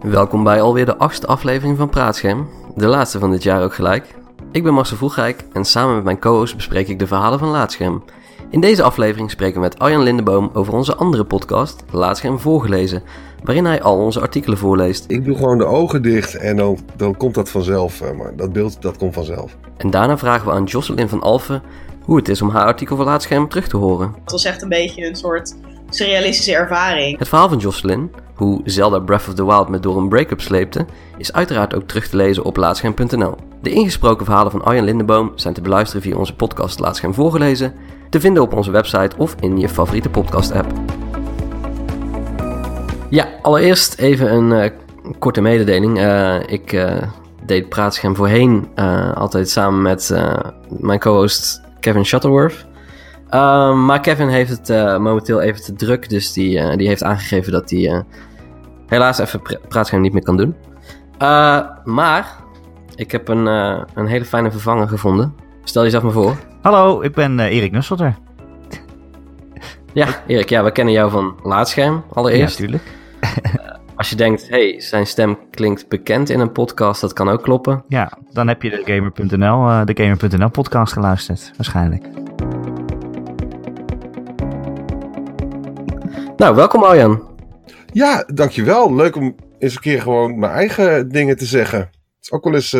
Welkom bij alweer de 8e aflevering van Praatscherm, de laatste van dit jaar ook gelijk. Ik ben Marcel Vroegrijk en samen met mijn co-host bespreek ik de verhalen van Laatscherm. In deze aflevering spreken we met Arjan Lindeboom over onze andere podcast, Laatscherm Voorgelezen, waarin hij al onze artikelen voorleest. Ik doe gewoon de ogen dicht en dan komt dat vanzelf, maar dat beeld dat komt vanzelf. En daarna vragen we aan Jocelyn van Alphen hoe het is om haar artikel voor Laatscherm terug te horen. Het was echt een beetje een soort surrealistische ervaring. Het verhaal van Jocelyn, hoe Zelda Breath of the Wild me door een break-up sleepte, is uiteraard ook terug te lezen op Laatscherm.nl. De ingesproken verhalen van Arjan Lindeboom zijn te beluisteren via onze podcast Laatscherm Voorgelezen, te vinden op onze website of in je favoriete podcast-app. Ja, allereerst even een korte mededeling. Ik deed Praatscherm voorheen altijd samen met mijn co-host Kevin Shuttleworth. Maar Kevin heeft het momenteel even te druk, dus die heeft aangegeven dat hij helaas even Praatscherm niet meer kan doen. Maar ik heb een hele fijne vervanger gevonden. Stel jezelf maar voor. Hallo, ik ben Erik Nusselter. Ja, Erik, ja, we kennen jou van Laatscherm allereerst. Ja, tuurlijk. Als je denkt, zijn stem klinkt bekend in een podcast, dat kan ook kloppen. Ja, dan heb je de Gamer.nl podcast geluisterd, waarschijnlijk. Nou, welkom Arjan. Ja, dankjewel. Leuk om eens een keer gewoon mijn eigen dingen te zeggen. Het is ook wel eens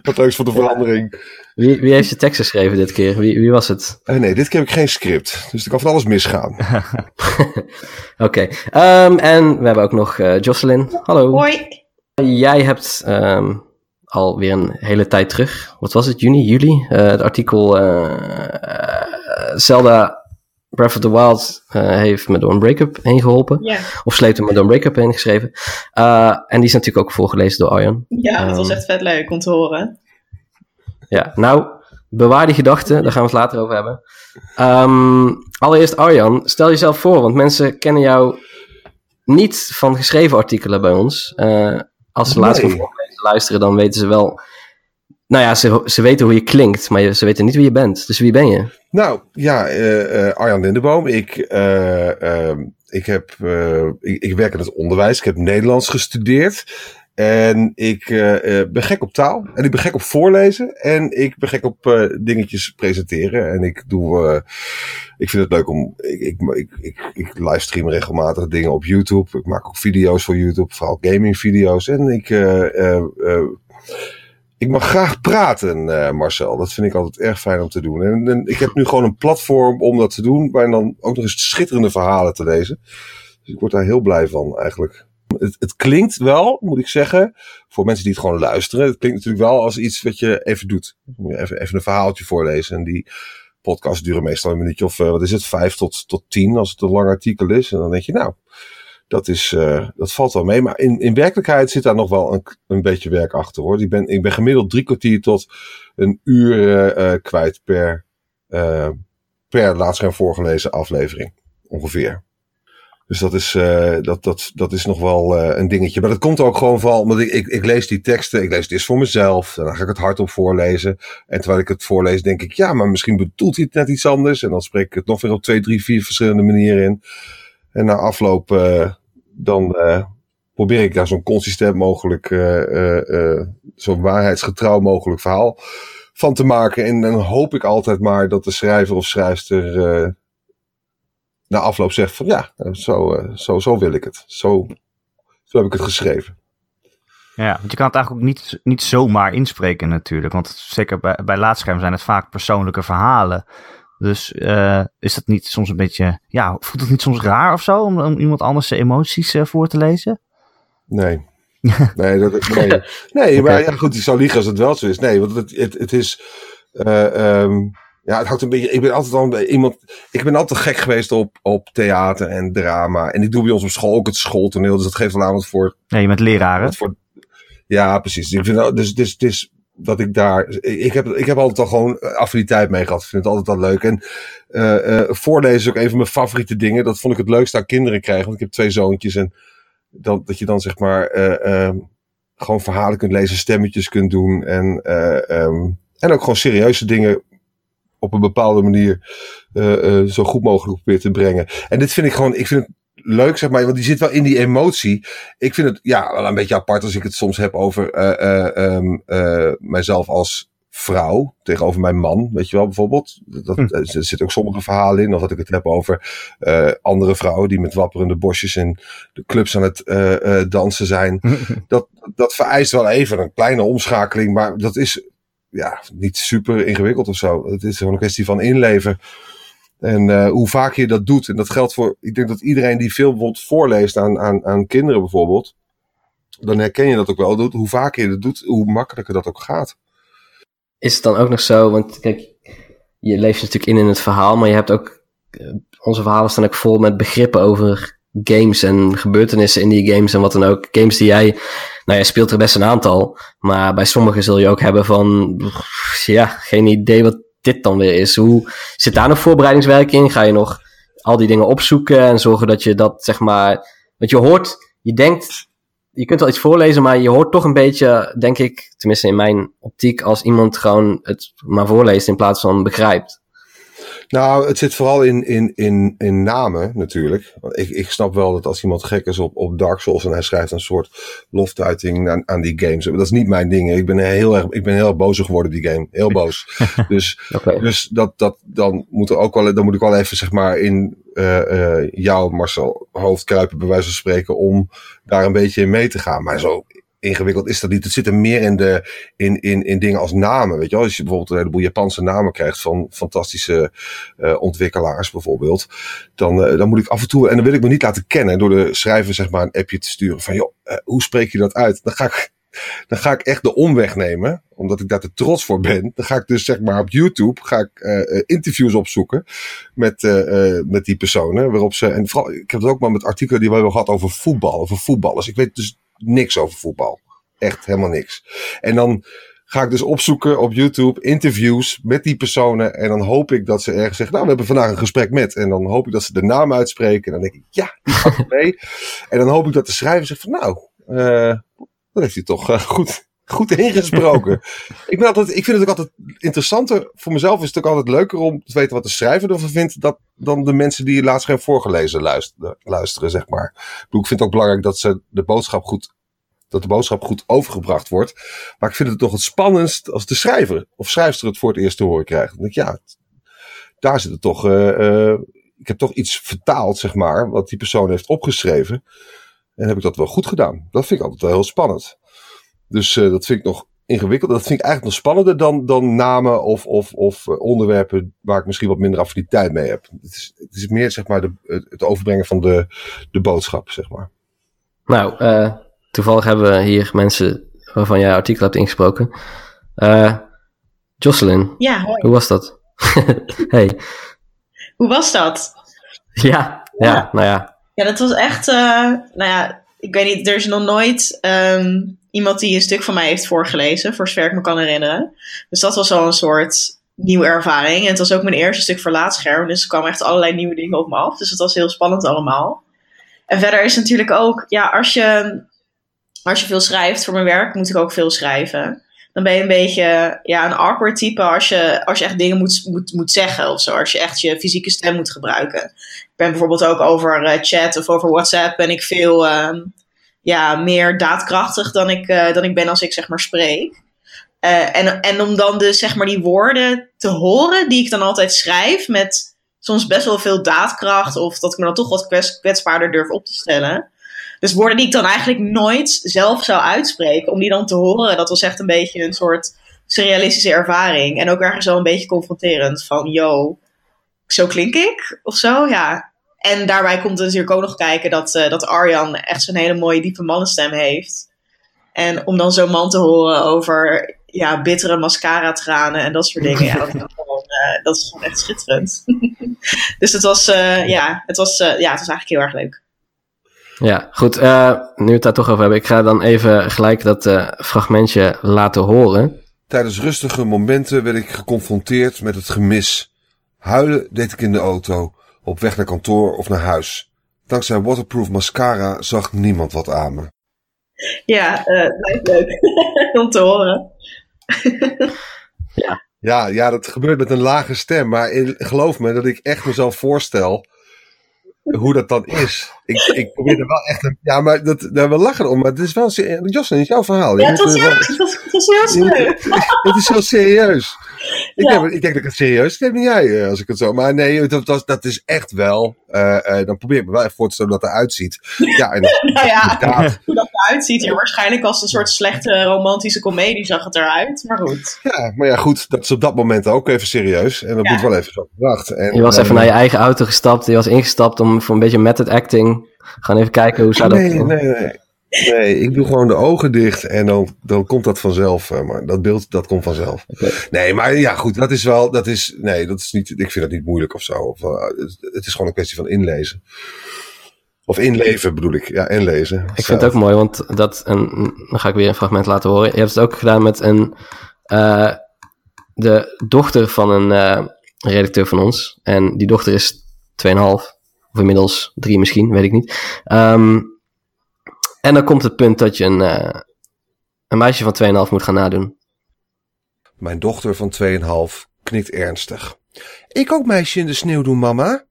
wat leuks voor de verandering. Wie heeft de tekst geschreven dit keer? Wie was het? Nee, dit keer heb ik geen script. Dus er kan van alles misgaan. Oké. En we hebben ook nog Jocelyn. Hallo. Hoi. Jij hebt alweer een hele tijd terug. Wat was het? Juli? Het artikel Zelda Breath of the Wild heeft me door een break-up heen geholpen. Yeah. Of sleepte me door een break-up heen geschreven. En die is natuurlijk ook voorgelezen door Arjan. Ja, dat was echt vet leuk om te horen. Ja, nou, bewaar die gedachten. Daar gaan we het later over hebben. Allereerst Arjan, stel jezelf voor. Want mensen kennen jou niet van geschreven artikelen bij ons. Als ze laatst voorgelezen luisteren, dan weten ze wel... Nou ja, ze weten hoe je klinkt, maar ze weten niet wie je bent. Dus wie ben je? Nou, ja, Arjan Lindeboom. Ik werk in het onderwijs. Ik heb Nederlands gestudeerd. En ik ben gek op taal. En ik ben gek op voorlezen. En ik ben gek op dingetjes presenteren. En ik doe... ik vind het leuk om... Ik livestream regelmatig dingen op YouTube. Ik maak ook video's voor YouTube. Vooral gaming video's. En ik... Ik mag graag praten, Marcel. Dat vind ik altijd erg fijn om te doen. En ik heb nu gewoon een platform om dat te doen. Maar dan ook nog eens schitterende verhalen te lezen. Dus ik word daar heel blij van eigenlijk. Het klinkt wel, moet ik zeggen. Voor mensen die het gewoon luisteren. Het klinkt natuurlijk wel als iets wat je even doet. Even een verhaaltje voorlezen. En die podcasts duren meestal een minuutje of 5 tot 10. Als het een lang artikel is. En dan denk je nou... Dat valt wel mee. Maar in werkelijkheid zit daar nog wel een beetje werk achter hoor. Ik ben gemiddeld 3 kwartier tot een uur kwijt per Laatscherm voorgelezen aflevering. Ongeveer. Dus dat is nog wel een dingetje. Maar dat komt ook gewoon van, omdat ik lees die teksten, ik lees het eerst voor mezelf. Daarna ga ik het hardop voorlezen. En terwijl ik het voorlees denk ik, ja, maar misschien bedoelt hij het net iets anders. En dan spreek ik het nog weer op 2, 3, 4 verschillende manieren in. En na afloop dan probeer ik daar zo'n consistent mogelijk, zo'n waarheidsgetrouw mogelijk verhaal van te maken. En dan hoop ik altijd maar dat de schrijver of schrijfster na afloop zegt van ja, zo wil ik het. Zo heb ik het geschreven. Ja, want je kan het eigenlijk ook niet zomaar inspreken natuurlijk. Want zeker bij Laatscherm zijn het vaak persoonlijke verhalen. Dus is dat niet soms een beetje... Ja, voelt het niet soms raar of zo... om iemand anders zijn emoties voor te lezen? Nee. Nee, maar ja, goed, ik zou liegen als het wel zo is. Nee, want het is... het houdt een beetje... Ik ben altijd gek geweest op theater en drama. En ik doe bij ons op school ook het schooltoneel. Dus dat geeft wel aan wat voor... Nee, je bent leraar, hè? Ja, precies. Ik vind, dus dat ik daar... Ik heb altijd al gewoon affiniteit mee gehad. Ik vind het altijd al leuk. En voorlezen is ook een van mijn favoriete dingen. Dat vond ik het leukste aan kinderen krijgen. Want ik heb 2 zoontjes. En dat je dan zeg maar... gewoon verhalen kunt lezen. Stemmetjes kunt doen. En ook gewoon serieuze dingen op een bepaalde manier zo goed mogelijk probeert te brengen. En dit vind ik gewoon, ik vind het leuk, zeg maar, want die zit wel in die emotie. Ik vind het ja wel een beetje apart als ik het soms heb over mijzelf als vrouw tegenover mijn man, weet je wel, bijvoorbeeld. Er zitten ook sommige verhalen in, of dat ik het heb over andere vrouwen die met wapperende borstjes in de clubs aan het dansen zijn. Dat vereist wel even een kleine omschakeling, maar dat is ja niet super ingewikkeld of zo. Het is gewoon een kwestie van inleven. En hoe vaak je dat doet, en dat geldt voor, ik denk dat iedereen die veel bijvoorbeeld voorleest aan kinderen bijvoorbeeld, dan herken je dat ook wel. Hoe vaker je dat doet, hoe makkelijker dat ook gaat. Is het dan ook nog zo, want kijk, je leeft natuurlijk in het verhaal, maar je hebt ook, onze verhalen staan ook vol met begrippen over games en gebeurtenissen in die games en wat dan ook. Games die jij, nou ja, speelt er best een aantal, maar bij sommigen zul je ook hebben van, ja, geen idee wat dit dan weer is. Hoe zit daar nog voorbereidingswerk in? Ga je nog al die dingen opzoeken en zorgen dat je dat, zeg maar, want je hoort, je denkt, je kunt wel iets voorlezen, maar je hoort toch een beetje, denk ik, tenminste in mijn optiek, als iemand gewoon het maar voorleest in plaats van begrijpt. Nou, het zit vooral in namen natuurlijk. Ik snap wel dat als iemand gek is op Dark Souls en hij schrijft een soort loftuiting aan die games. Dat is niet mijn ding. Ik ben heel erg boos geworden die game. Heel boos. Dus dan moet ik wel even zeg maar in jouw Marcel hoofd kruipen bij wijze van spreken om daar een beetje in mee te gaan. Maar zo ingewikkeld is dat niet. Het zit er meer in dingen als namen, weet je wel. Als je bijvoorbeeld een heleboel Japanse namen krijgt van fantastische ontwikkelaars bijvoorbeeld, dan moet ik af en toe, en dan wil ik me niet laten kennen door de schrijver zeg maar een appje te sturen van joh, hoe spreek je dat uit? Dan ga ik echt de omweg nemen, omdat ik daar te trots voor ben. Dan ga ik dus zeg maar op YouTube interviews opzoeken met die personen, waarop ze, en vooral, ik heb het ook maar met artikelen die we hebben gehad over voetbal, over voetballers. Ik weet dus niks over voetbal. Echt helemaal niks. En dan ga ik dus opzoeken op YouTube interviews met die personen. En dan hoop ik dat ze ergens zeggen, nou, we hebben vandaag een gesprek met. En dan hoop ik dat ze de naam uitspreken. En dan denk ik, ja, die gaat mee. En dan hoop ik dat de schrijver zegt van, nou, dat heeft hij toch goed ingesproken. Ik vind het ook altijd interessanter. Voor mezelf is het ook altijd leuker om te weten wat de schrijver ervan vindt dan de mensen die Laatscherm Voorgelezen luisteren, zeg maar. Ik bedoel, ik vind het ook belangrijk dat de boodschap goed overgebracht wordt. Maar ik vind het toch het spannendst als de schrijver of schrijfster het voor het eerst te horen krijgt. Dan denk ik, ja, daar zit het toch. Ik heb toch iets vertaald, zeg maar, wat die persoon heeft opgeschreven. En heb ik dat wel goed gedaan? Dat vind ik altijd wel heel spannend. Dus dat vind ik nog ingewikkeld. Dat vind ik eigenlijk nog spannender dan namen of onderwerpen waar ik misschien wat minder affiniteit mee heb. Het is meer zeg maar het overbrengen van de boodschap, zeg maar. Nou, toevallig hebben we hier mensen waarvan jij artikel hebt ingesproken. Jocelyn, ja, hoi. Hoe was dat? Hey. Hoe was dat? Ja, nou ja. Ja, dat was echt, nou ja, ik weet niet, er is nog nooit iemand die een stuk van mij heeft voorgelezen, voor zover ik me kan herinneren. Dus dat was al een soort nieuwe ervaring. En het was ook mijn eerste stuk voor Laatscherm, dus er kwamen echt allerlei nieuwe dingen op me af. Dus dat was heel spannend allemaal. En verder is natuurlijk ook, ja, als je veel schrijft, voor mijn werk moet ik ook veel schrijven. Dan ben je een beetje ja, een awkward type als je echt dingen moet zeggen of zo. Als je echt je fysieke stem moet gebruiken. Ik ben bijvoorbeeld ook over chat of over WhatsApp ben ik veel meer daadkrachtig dan ik ben als ik zeg maar spreek. En om dan dus zeg maar die woorden te horen die ik dan altijd schrijf met soms best wel veel daadkracht. Of dat ik me dan toch wat kwetsbaarder durf op te stellen. Dus woorden die ik dan eigenlijk nooit zelf zou uitspreken, om die dan te horen, dat was echt een beetje een soort surrealistische ervaring. En ook ergens wel een beetje confronterend van, yo, zo klink ik? Of zo, ja. En daarbij komt er natuurlijk ook nog kijken dat Arjan echt zo'n hele mooie diepe mannenstem heeft. En om dan zo'n man te horen over, ja, bittere mascara-tranen en dat soort dingen. Ja, dat is gewoon echt schitterend. Dus het was eigenlijk heel erg leuk. Ja, goed. Nu we het daar toch over hebben, ik ga dan even gelijk dat fragmentje laten horen. Tijdens rustige momenten werd ik geconfronteerd met het gemis. Huilen deed ik in de auto, op weg naar kantoor of naar huis. Dankzij waterproof mascara zag niemand wat aan me. Ja, blijft leuk om te horen. Ja, Ja, dat gebeurt met een lage stem. Maar geloof me dat ik echt mezelf voorstel hoe dat dan is. Ik probeer er wel echt een... Ja, maar daar we lachen om. Maar het is wel... Jocelyn, is jouw verhaal. Ja, dat is heel leuk. Het is heel serieus. Ik denk dat ik het serieus neem dan jij, als ik het zo... Maar nee, dat is echt wel... dan probeer ik me wel even voor te stellen dat het eruit ziet. Ja, en hoe dat eruit ziet. Ja, waarschijnlijk als een soort slechte romantische komedie zag het eruit. Maar goed. Ja, maar ja, goed. Dat is op dat moment ook even serieus. En dat moet wel even zo gebracht. En je was even naar je eigen auto gestapt. Je was ingestapt om voor een beetje method acting... Gaan even kijken hoe zou dat... Nee, ik doe gewoon de ogen dicht en dan komt dat vanzelf. Maar dat beeld, dat komt vanzelf. Okay. Nee, maar ja, goed, dat is wel... ik vind dat niet moeilijk of zo. Het is gewoon een kwestie van inlezen. Of inleven bedoel ik. Ja, inlezen. Ik vind het ook mooi, want dan ga ik weer een fragment laten horen. Je hebt het ook gedaan met de dochter van een redacteur van ons. En die dochter is 2,5. Of inmiddels 3 misschien, weet ik niet. En dan komt het punt dat je een meisje van 2,5 moet gaan nadoen. Mijn dochter van 2,5 knikt ernstig. Ik ook meisje in de sneeuw doen, mama?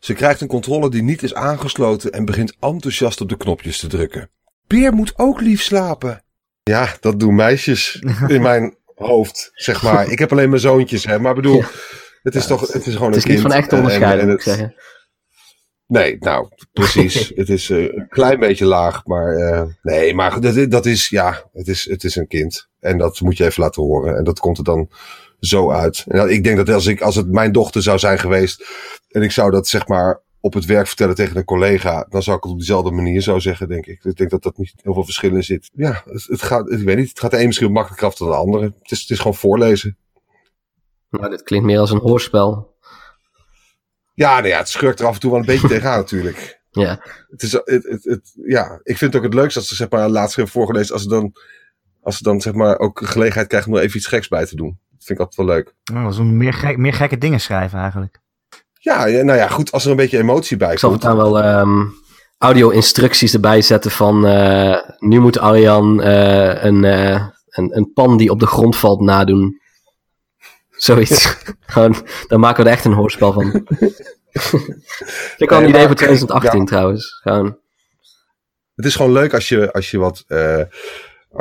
Ze krijgt een controle die niet is aangesloten en begint enthousiast op de knopjes te drukken. Peer moet ook lief slapen. Ja, dat doen meisjes in mijn hoofd, zeg maar. Ik heb alleen mijn zoontjes, hè. Maar bedoel, het is gewoon een kind. Het is niet van echt onderscheiden, moet ik zeggen. Nee, nou, precies. Het is een klein beetje laag, maar nee, maar dat is, ja, het is een kind. En dat moet je even laten horen. En dat komt er dan zo uit. En ik denk dat als het mijn dochter zou zijn geweest en ik zou dat zeg maar op het werk vertellen tegen een collega, dan zou ik het op dezelfde manier zo zeggen, denk ik. Ik denk dat dat niet heel veel verschil in zit. Ja, het gaat de een misschien makkelijker af dan de andere. Het is gewoon voorlezen. Nou, dit klinkt meer als een hoorspel. Ja, nou ja, het schurkt er af en toe wel een beetje tegenaan natuurlijk. Ja. Ik vind het ook het leukst als ze zeg maar Laatscherm Voorgelezen, als ze dan zeg maar ook de gelegenheid krijgen om er even iets geks bij te doen. Dat vind ik altijd wel leuk. Oh, zo meer gekke dingen schrijven eigenlijk. Ja, nou ja, goed, als er een beetje emotie bij komt. Ik zal het dan wel audio-instructies erbij zetten van nu moet Arjan een pan die op de grond valt nadoen. Zoiets. Gewoon, dan maken we er echt een hoorspel van. Ik had een idee voor 2018 trouwens. Gewoon. Het is gewoon leuk als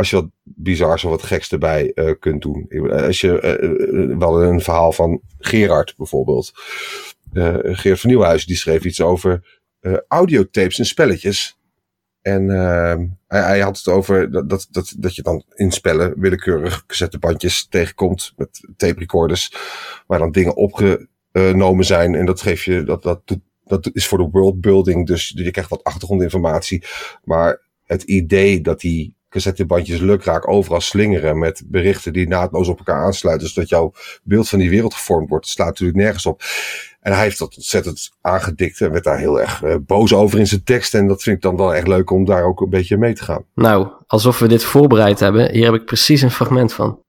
je wat bizars of wat geks erbij kunt doen. Als je wel een verhaal van Gerard bijvoorbeeld. Geert van Nieuwenhuis, die schreef iets over audiotapes en spelletjes. En hij had het over dat je dan in spellen willekeurig cassettebandjes tegenkomt met tape recorders waar dan dingen opgenomen zijn. En dat geef je, dat is voor de worldbuilding, dus je krijgt wat achtergrondinformatie. Maar het idee dat die cassettebandjes lukraak overal slingeren met berichten die naadloos op elkaar aansluiten, zodat jouw beeld van die wereld gevormd wordt, slaat natuurlijk nergens op. En hij heeft dat ontzettend aangedikt en werd daar heel erg boos over in zijn tekst. En dat vind ik dan wel echt leuk om daar ook een beetje mee te gaan. Nou, alsof we dit voorbereid hebben. Hier heb ik precies een fragment van.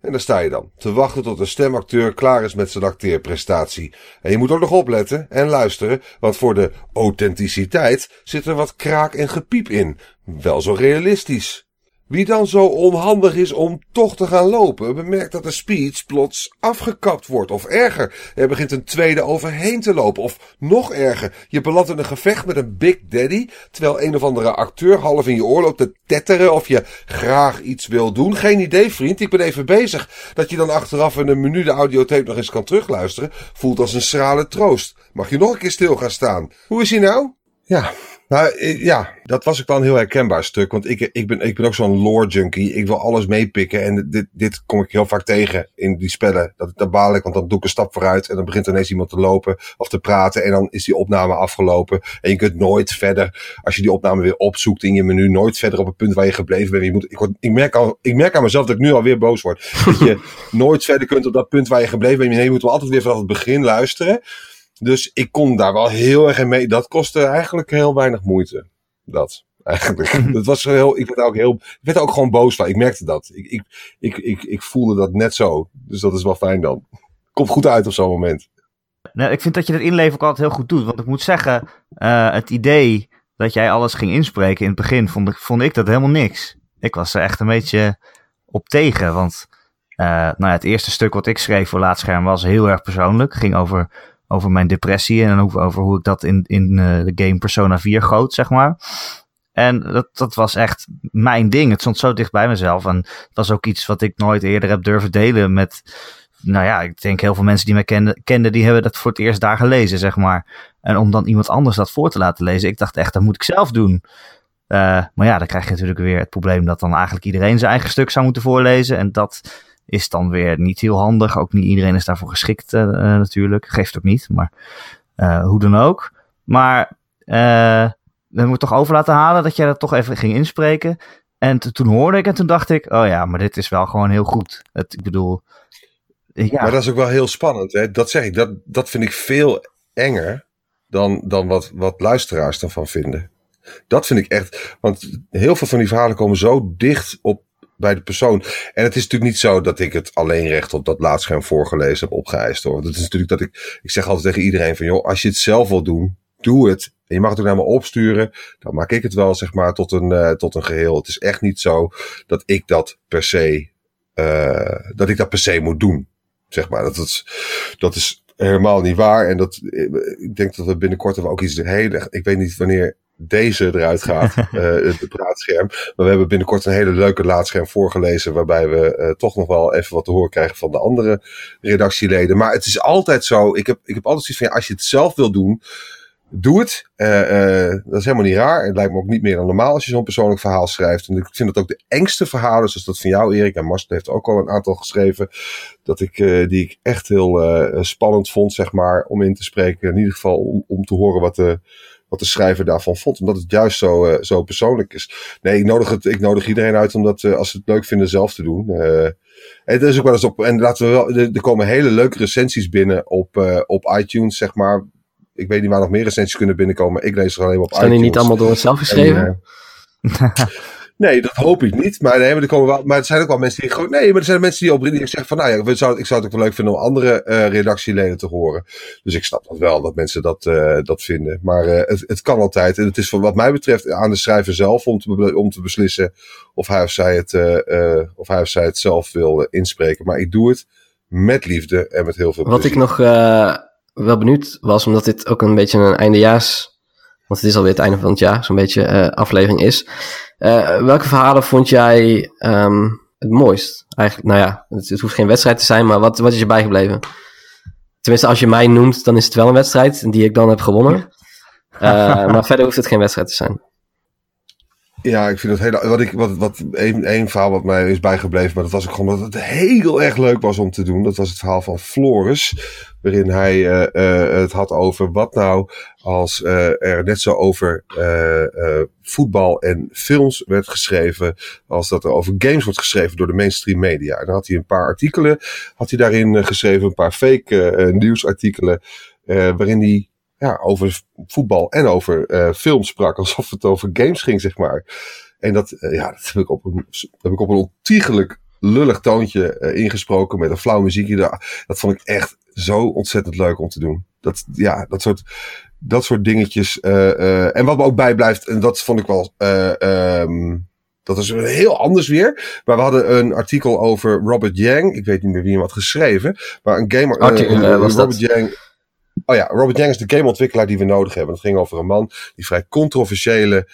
En daar sta je dan, te wachten tot de stemacteur klaar is met zijn acteerprestatie. En je moet ook nog opletten en luisteren, want voor de authenticiteit zit er wat kraak en gepiep in. Wel zo realistisch. Wie dan zo onhandig is om toch te gaan lopen, bemerkt dat de speech plots afgekapt wordt. Of erger, er begint een tweede overheen te lopen. Of nog erger, je belandt in een gevecht met een Big Daddy, terwijl een of andere acteur half in je oor loopt te tetteren of je graag iets wil doen. Geen idee, vriend, ik ben even bezig. Dat je dan achteraf in een menu de audiotape nog eens kan terugluisteren, voelt als een schrale troost. Mag je nog een keer stil gaan staan? Hoe is hij nou? Ja... Nou ja, dat was ook wel een heel herkenbaar stuk. Want ik ben ook zo'n lore junkie. Ik wil alles meepikken. En dit kom ik heel vaak tegen in die spellen. Dat baal ik, want dan doe ik een stap vooruit. En dan begint ineens iemand te lopen of te praten. En dan is die opname afgelopen. En je kunt nooit verder, als je die opname weer opzoekt in je menu, nooit verder op het punt waar je gebleven bent. Ik merk aan mezelf dat ik nu alweer boos word. Dat je nooit verder kunt op dat punt waar je gebleven bent. Nee, je moet wel altijd weer vanaf het begin luisteren. Dus ik kon daar wel heel erg in mee. Dat kostte eigenlijk heel weinig moeite. Dat, eigenlijk. Dat was heel, ik werd er ook gewoon boos van. Ik merkte dat. Ik voelde dat net zo. Dus dat is wel fijn dan. Komt goed uit op zo'n moment. Nou, ik vind dat je dat inleven ook altijd heel goed doet. Want ik moet zeggen, het idee dat jij alles ging inspreken in het begin, vond ik dat helemaal niks. Ik was er echt een beetje op tegen. Want Het eerste stuk wat ik schreef voor Laatscherm was heel erg persoonlijk. Ging over mijn depressie en over hoe ik dat in de game Persona 4 goot, zeg maar. En dat was echt mijn ding. Het stond zo dicht bij mezelf. En het was ook iets wat ik nooit eerder heb durven delen met... ik denk heel veel mensen die mij kenden, die hebben dat voor het eerst daar gelezen, zeg maar. En om dan iemand anders dat voor te laten lezen, ik dacht echt, dat moet ik zelf doen. Dan krijg je natuurlijk weer het probleem dat dan eigenlijk iedereen zijn eigen stuk zou moeten voorlezen. En dat is dan weer niet heel handig. Ook niet iedereen is daarvoor geschikt natuurlijk. Geeft ook niet, maar hoe dan ook. Maar dan moet ik toch over laten halen dat jij dat toch even ging inspreken. En toen hoorde ik en toen dacht ik, oh ja, maar dit is wel gewoon heel goed. Ik bedoel... Ja. Maar dat is ook wel heel spannend. Hè? Dat zeg ik. Dat vind ik veel enger dan wat luisteraars ervan vinden. Dat vind ik echt. Want heel veel van die verhalen komen zo dicht op bij de persoon. En het is natuurlijk niet zo dat ik het alleen recht op dat Laatscherm voorgelezen heb opgeëist. Hoor. Dat is natuurlijk dat ik zeg altijd tegen iedereen van joh, als je het zelf wil doen, doe het. En je mag het ook naar me opsturen. Dan maak ik het wel zeg maar tot een geheel. Het is echt niet zo dat ik dat per se moet doen. Zeg maar, dat is helemaal niet waar. En ik denk dat we binnenkort ook iets heel erg... Ik weet niet wanneer deze eruit gaat, de praatscherm. Maar we hebben binnenkort een hele leuke Laatscherm voorgelezen... waarbij we toch nog wel even wat te horen krijgen van de andere redactieleden. Maar het is altijd zo, ik heb altijd zoiets van... Ja, als je het zelf wil doen, doe het. Dat is helemaal niet raar. Het lijkt me ook niet meer dan normaal als je zo'n persoonlijk verhaal schrijft. En ik vind dat ook de engste verhalen, zoals dat van jou Erik en Marcel heeft ook al een aantal geschreven, die ik echt heel spannend vond, zeg maar, om in te spreken. In ieder geval om te horen wat de schrijver daarvan vond. Omdat het juist zo persoonlijk is. Nee, ik nodig iedereen uit om dat, als ze het leuk vinden, zelf te doen. En dat is ook wel eens op. En laten we wel. Er komen hele leuke recensies binnen op iTunes, zeg maar. Ik weet niet waar nog meer recensies kunnen binnenkomen. Maar ik lees er alleen op iTunes. Zijn die niet allemaal door het zelf geschreven? Nee, dat hoop ik niet. Maar er zijn ook wel mensen die gewoon... Nee, maar er zijn mensen die op die zeggen van... Nou ja, ik zou het ook wel leuk vinden om andere redactieleden te horen. Dus ik snap dat wel, dat mensen dat vinden. Maar het kan altijd. En het is wat mij betreft aan de schrijver zelf om te beslissen of hij of zij het zelf wil inspreken. Maar ik doe het met liefde en met heel veel plezier. Wat ik nog... wel benieuwd was, omdat dit ook een beetje een eindejaars... want het is alweer het einde van het jaar, zo'n beetje aflevering is. Welke verhalen vond jij het mooist? Eigenlijk, het hoeft geen wedstrijd te zijn, maar wat is je bijgebleven? Tenminste, als je mij noemt, dan is het wel een wedstrijd die ik dan heb gewonnen. Maar verder hoeft het geen wedstrijd te zijn. Ja, ik vind het heel... Eén verhaal wat mij is bijgebleven... maar dat was ook gewoon dat het heel erg leuk was om te doen. Dat was het verhaal van Floris... waarin hij het had over... wat nou als er net zo over voetbal en films werd geschreven... als dat er over games wordt geschreven door de mainstream media. En dan had hij een paar artikelen daarin geschreven... een paar fake nieuwsartikelen... waarin hij... Ja, over voetbal en over film sprak. Alsof het over games ging, zeg maar. En dat heb ik op een ontiegelijk lullig toontje ingesproken. Met een flauw muziekje. Dat vond ik echt zo ontzettend leuk om te doen. Dat soort dingetjes. En wat me ook bijblijft. En dat vond ik wel... dat is heel anders weer. Maar we hadden een artikel over Robert Yang. Ik weet niet meer wie hem had geschreven. Maar een gamer... Robert Yang... Oh ja, Robert Yang is de gameontwikkelaar die we nodig hebben. Het ging over een man die vrij controversiële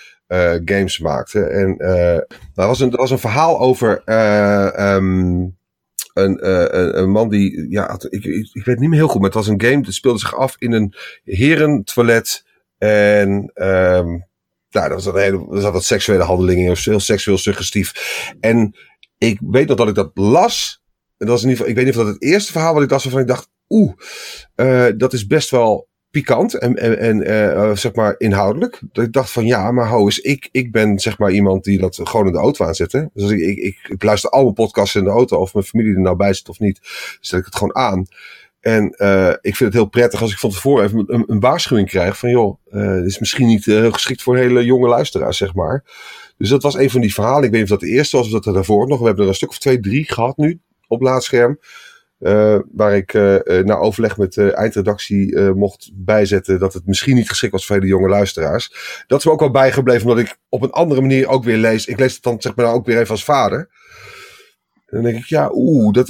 games maakte. En er was een verhaal over een man die... Ja, ik weet niet meer heel goed, maar het was een game. Dat speelde zich af in een herentoilet. En... er zat wat seksuele handeling in. Heel seksueel suggestief. En ik weet nog dat ik dat las. En dat was in ieder geval, ik weet niet of dat het eerste verhaal wat ik las waarvan ik dacht... dat is best wel pikant en zeg maar inhoudelijk. Dat ik dacht van ja, maar hou eens, ik ben zeg maar iemand die dat gewoon in de auto aan zet. Hè? Dus ik luister alle podcasts in de auto, of mijn familie er nou bij zit of niet. Dus zet ik het gewoon aan. En ik vind het heel prettig als ik van tevoren even een waarschuwing krijg van joh, dit is misschien niet geschikt voor hele jonge luisteraars, zeg maar. Dus dat was een van die verhalen. Ik weet niet of dat de eerste was of dat er daarvoor nog. We hebben er een stuk of 2, 3 gehad nu op Laatscherm. Waar ik na overleg met de eindredactie mocht bijzetten dat het misschien niet geschikt was voor hele jonge luisteraars. Dat is me ook wel bijgebleven, omdat ik op een andere manier ook weer lees. Ik lees het dan zeg maar ook weer even als vader. En dan denk ik, ja,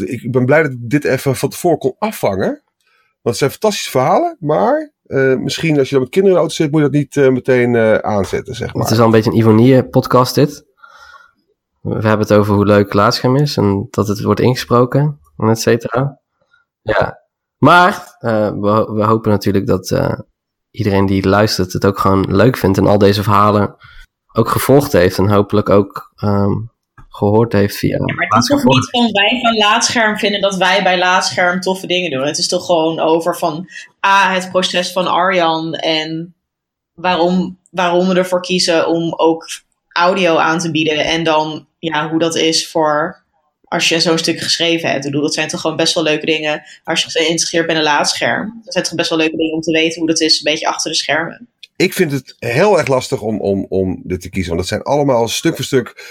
ik ben blij dat ik dit even van tevoren kon afvangen. Want het zijn fantastische verhalen, maar misschien als je dan met kinderen in de auto zit, moet je dat niet meteen aanzetten, zeg maar. Het is al een beetje een Ivonie-podcast dit. We hebben het over hoe leuk Laatscherm is en dat het wordt ingesproken en et cetera. Ja, maar we hopen natuurlijk dat iedereen die luistert het ook gewoon leuk vindt en al deze verhalen ook gevolgd heeft en hopelijk ook gehoord heeft via... Ja, maar het is toch niet van wij van Laatscherm vinden dat wij bij Laatscherm toffe dingen doen. Het is toch gewoon over van het proces van Arjan en waarom we ervoor kiezen om ook audio aan te bieden en dan ja, hoe dat is voor als je zo'n stuk geschreven hebt. Ik bedoel, dat zijn toch gewoon best wel leuke dingen als je geïnteresseerd bent in Laatscherm. Dat zijn toch best wel leuke dingen om te weten hoe dat is een beetje achter de schermen. Ik vind het heel erg lastig om dit te kiezen. Want dat zijn allemaal stuk voor stuk,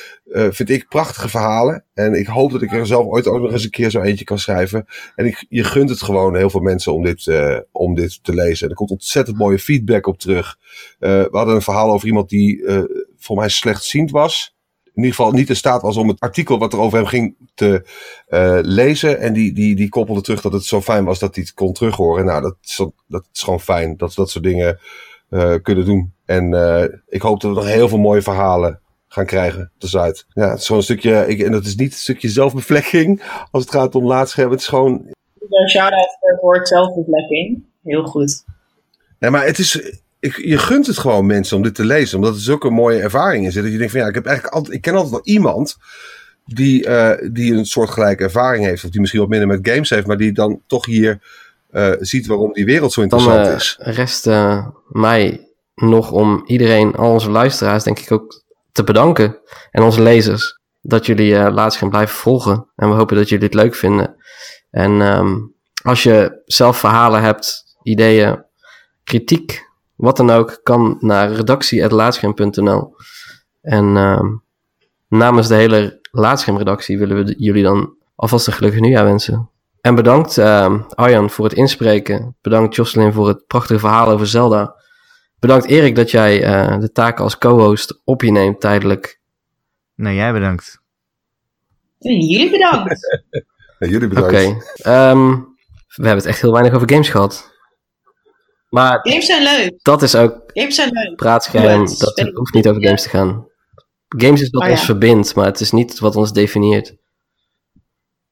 vind ik, prachtige verhalen. En ik hoop dat ik er zelf ooit ook nog eens een keer zo eentje kan schrijven. En je gunt het gewoon heel veel mensen om dit te lezen. En er komt ontzettend mooie feedback op terug. We hadden een verhaal over iemand die voor mij slechtziend was. In ieder geval niet in staat was om het artikel wat er over hem ging te lezen. En die koppelde terug dat het zo fijn was dat hij het kon terughoren. Nou, dat is gewoon fijn dat ze dat soort dingen... kunnen doen. En ik hoop dat we nog heel veel mooie verhalen gaan krijgen op de site. Ja, het is gewoon een stukje... en dat is niet een stukje zelfbevlekking als het gaat om Laatscherm. Het is gewoon... Een shout-out voor het woord zelfbevlekking. Heel goed. Nee, maar het is... Je gunt het gewoon mensen om dit te lezen. Omdat er zulke mooie ervaring in zit. Dat je denkt van ja, ik ken altijd wel iemand die een soortgelijke ervaring heeft. Of die misschien wat minder met games heeft. Maar die dan toch hier... ziet waarom die wereld zo interessant is. Dan rest mij nog om iedereen, al onze luisteraars, denk ik ook te bedanken. En onze lezers. Dat jullie Laatscherm blijven volgen. En we hopen dat jullie het leuk vinden. En als je zelf verhalen hebt, ideeën, kritiek, wat dan ook, kan naar redactie@laatscherm.nl. En namens de hele Laatscherm-redactie willen we jullie dan alvast een gelukkig nieuwjaar wensen. En bedankt Arjan voor het inspreken. Bedankt Jocelyn voor het prachtige verhaal over Zelda. Bedankt Erik dat jij de taken als co-host op je neemt tijdelijk. Nou, jij bedankt. Jullie bedankt. Ja, jullie bedankt. Okay. We hebben het echt heel weinig over games gehad. Maar games zijn leuk. Dat is ook Praatscherm. Dat hoeft niet over games te gaan. Games is wat ons verbindt, maar het is niet wat ons definieert.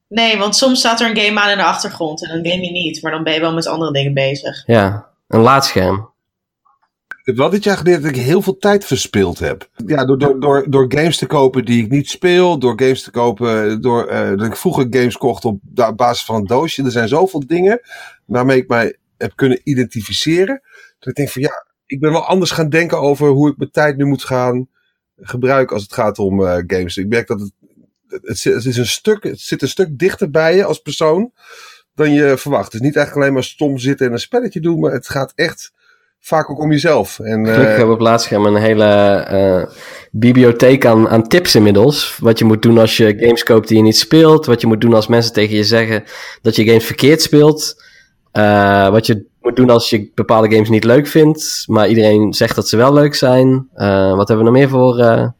Nee, want soms staat er een game aan in de achtergrond en dan game je niet, maar dan ben je wel met andere dingen bezig. Ja, een Laatscherm. Ik heb wel dit jaar geleerd dat ik heel veel tijd verspild heb. Ja, door games te kopen die ik niet speel, door games te kopen, dat ik vroeger games kocht op basis van een doosje. Er zijn zoveel dingen waarmee ik mij heb kunnen identificeren, dat ik denk van ja, ik ben wel anders gaan denken over hoe ik mijn tijd nu moet gaan gebruiken als het gaat om games. Ik merk dat het zit een stuk dichter bij je als persoon dan je verwacht. Het is niet eigenlijk alleen maar stom zitten en een spelletje doen, maar het gaat echt vaak ook om jezelf. En, gelukkig hebben we op Laatscherm een hele bibliotheek aan tips inmiddels. Wat je moet doen als je games koopt die je niet speelt. Wat je moet doen als mensen tegen je zeggen dat je games verkeerd speelt. Wat je moet doen als je bepaalde games niet leuk vindt, maar iedereen zegt dat ze wel leuk zijn. Wat hebben we nog meer voor...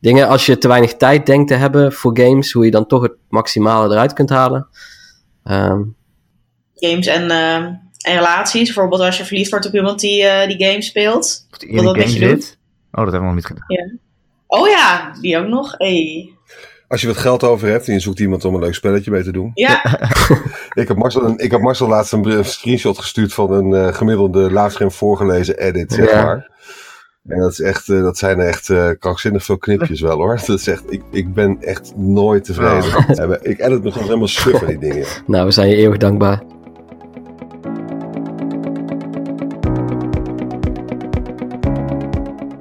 dingen als je te weinig tijd denkt te hebben voor games, hoe je dan toch het maximale eruit kunt halen. Games en relaties, bijvoorbeeld als je verliefd wordt op iemand die games speelt. Of die in de game zit. Oh, dat hebben we nog niet gedaan. Ja. Oh ja, die ook nog. Hey. Als je wat geld over hebt en je zoekt iemand om een leuk spelletje mee te doen. Ja. Ik heb Marcel laatst een screenshot gestuurd van een gemiddelde Laatscherm voorgelezen edit, zeg maar. En dat is echt, dat zijn echt krankzinnig veel knipjes wel hoor. Dat is echt, ik ben echt nooit tevreden. Oh. Ik edit me gewoon helemaal suf aan die dingen. Nou, we zijn je eeuwig dankbaar.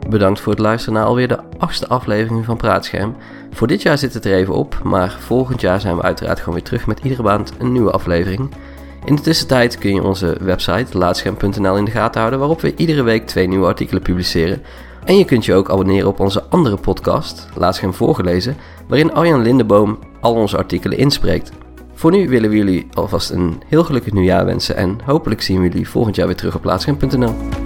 Bedankt voor het luisteren naar alweer de 8e aflevering van Praatscherm. Voor dit jaar zit het er even op, maar volgend jaar zijn we uiteraard gewoon weer terug met iedere maand een nieuwe aflevering. In de tussentijd kun je onze website laatscherm.nl in de gaten houden, waarop we iedere week 2 nieuwe artikelen publiceren. En je kunt je ook abonneren op onze andere podcast, Laatscherm Voorgelezen, waarin Arjan Lindeboom al onze artikelen inspreekt. Voor nu willen we jullie alvast een heel gelukkig nieuwjaar wensen en hopelijk zien we jullie volgend jaar weer terug op laatscherm.nl.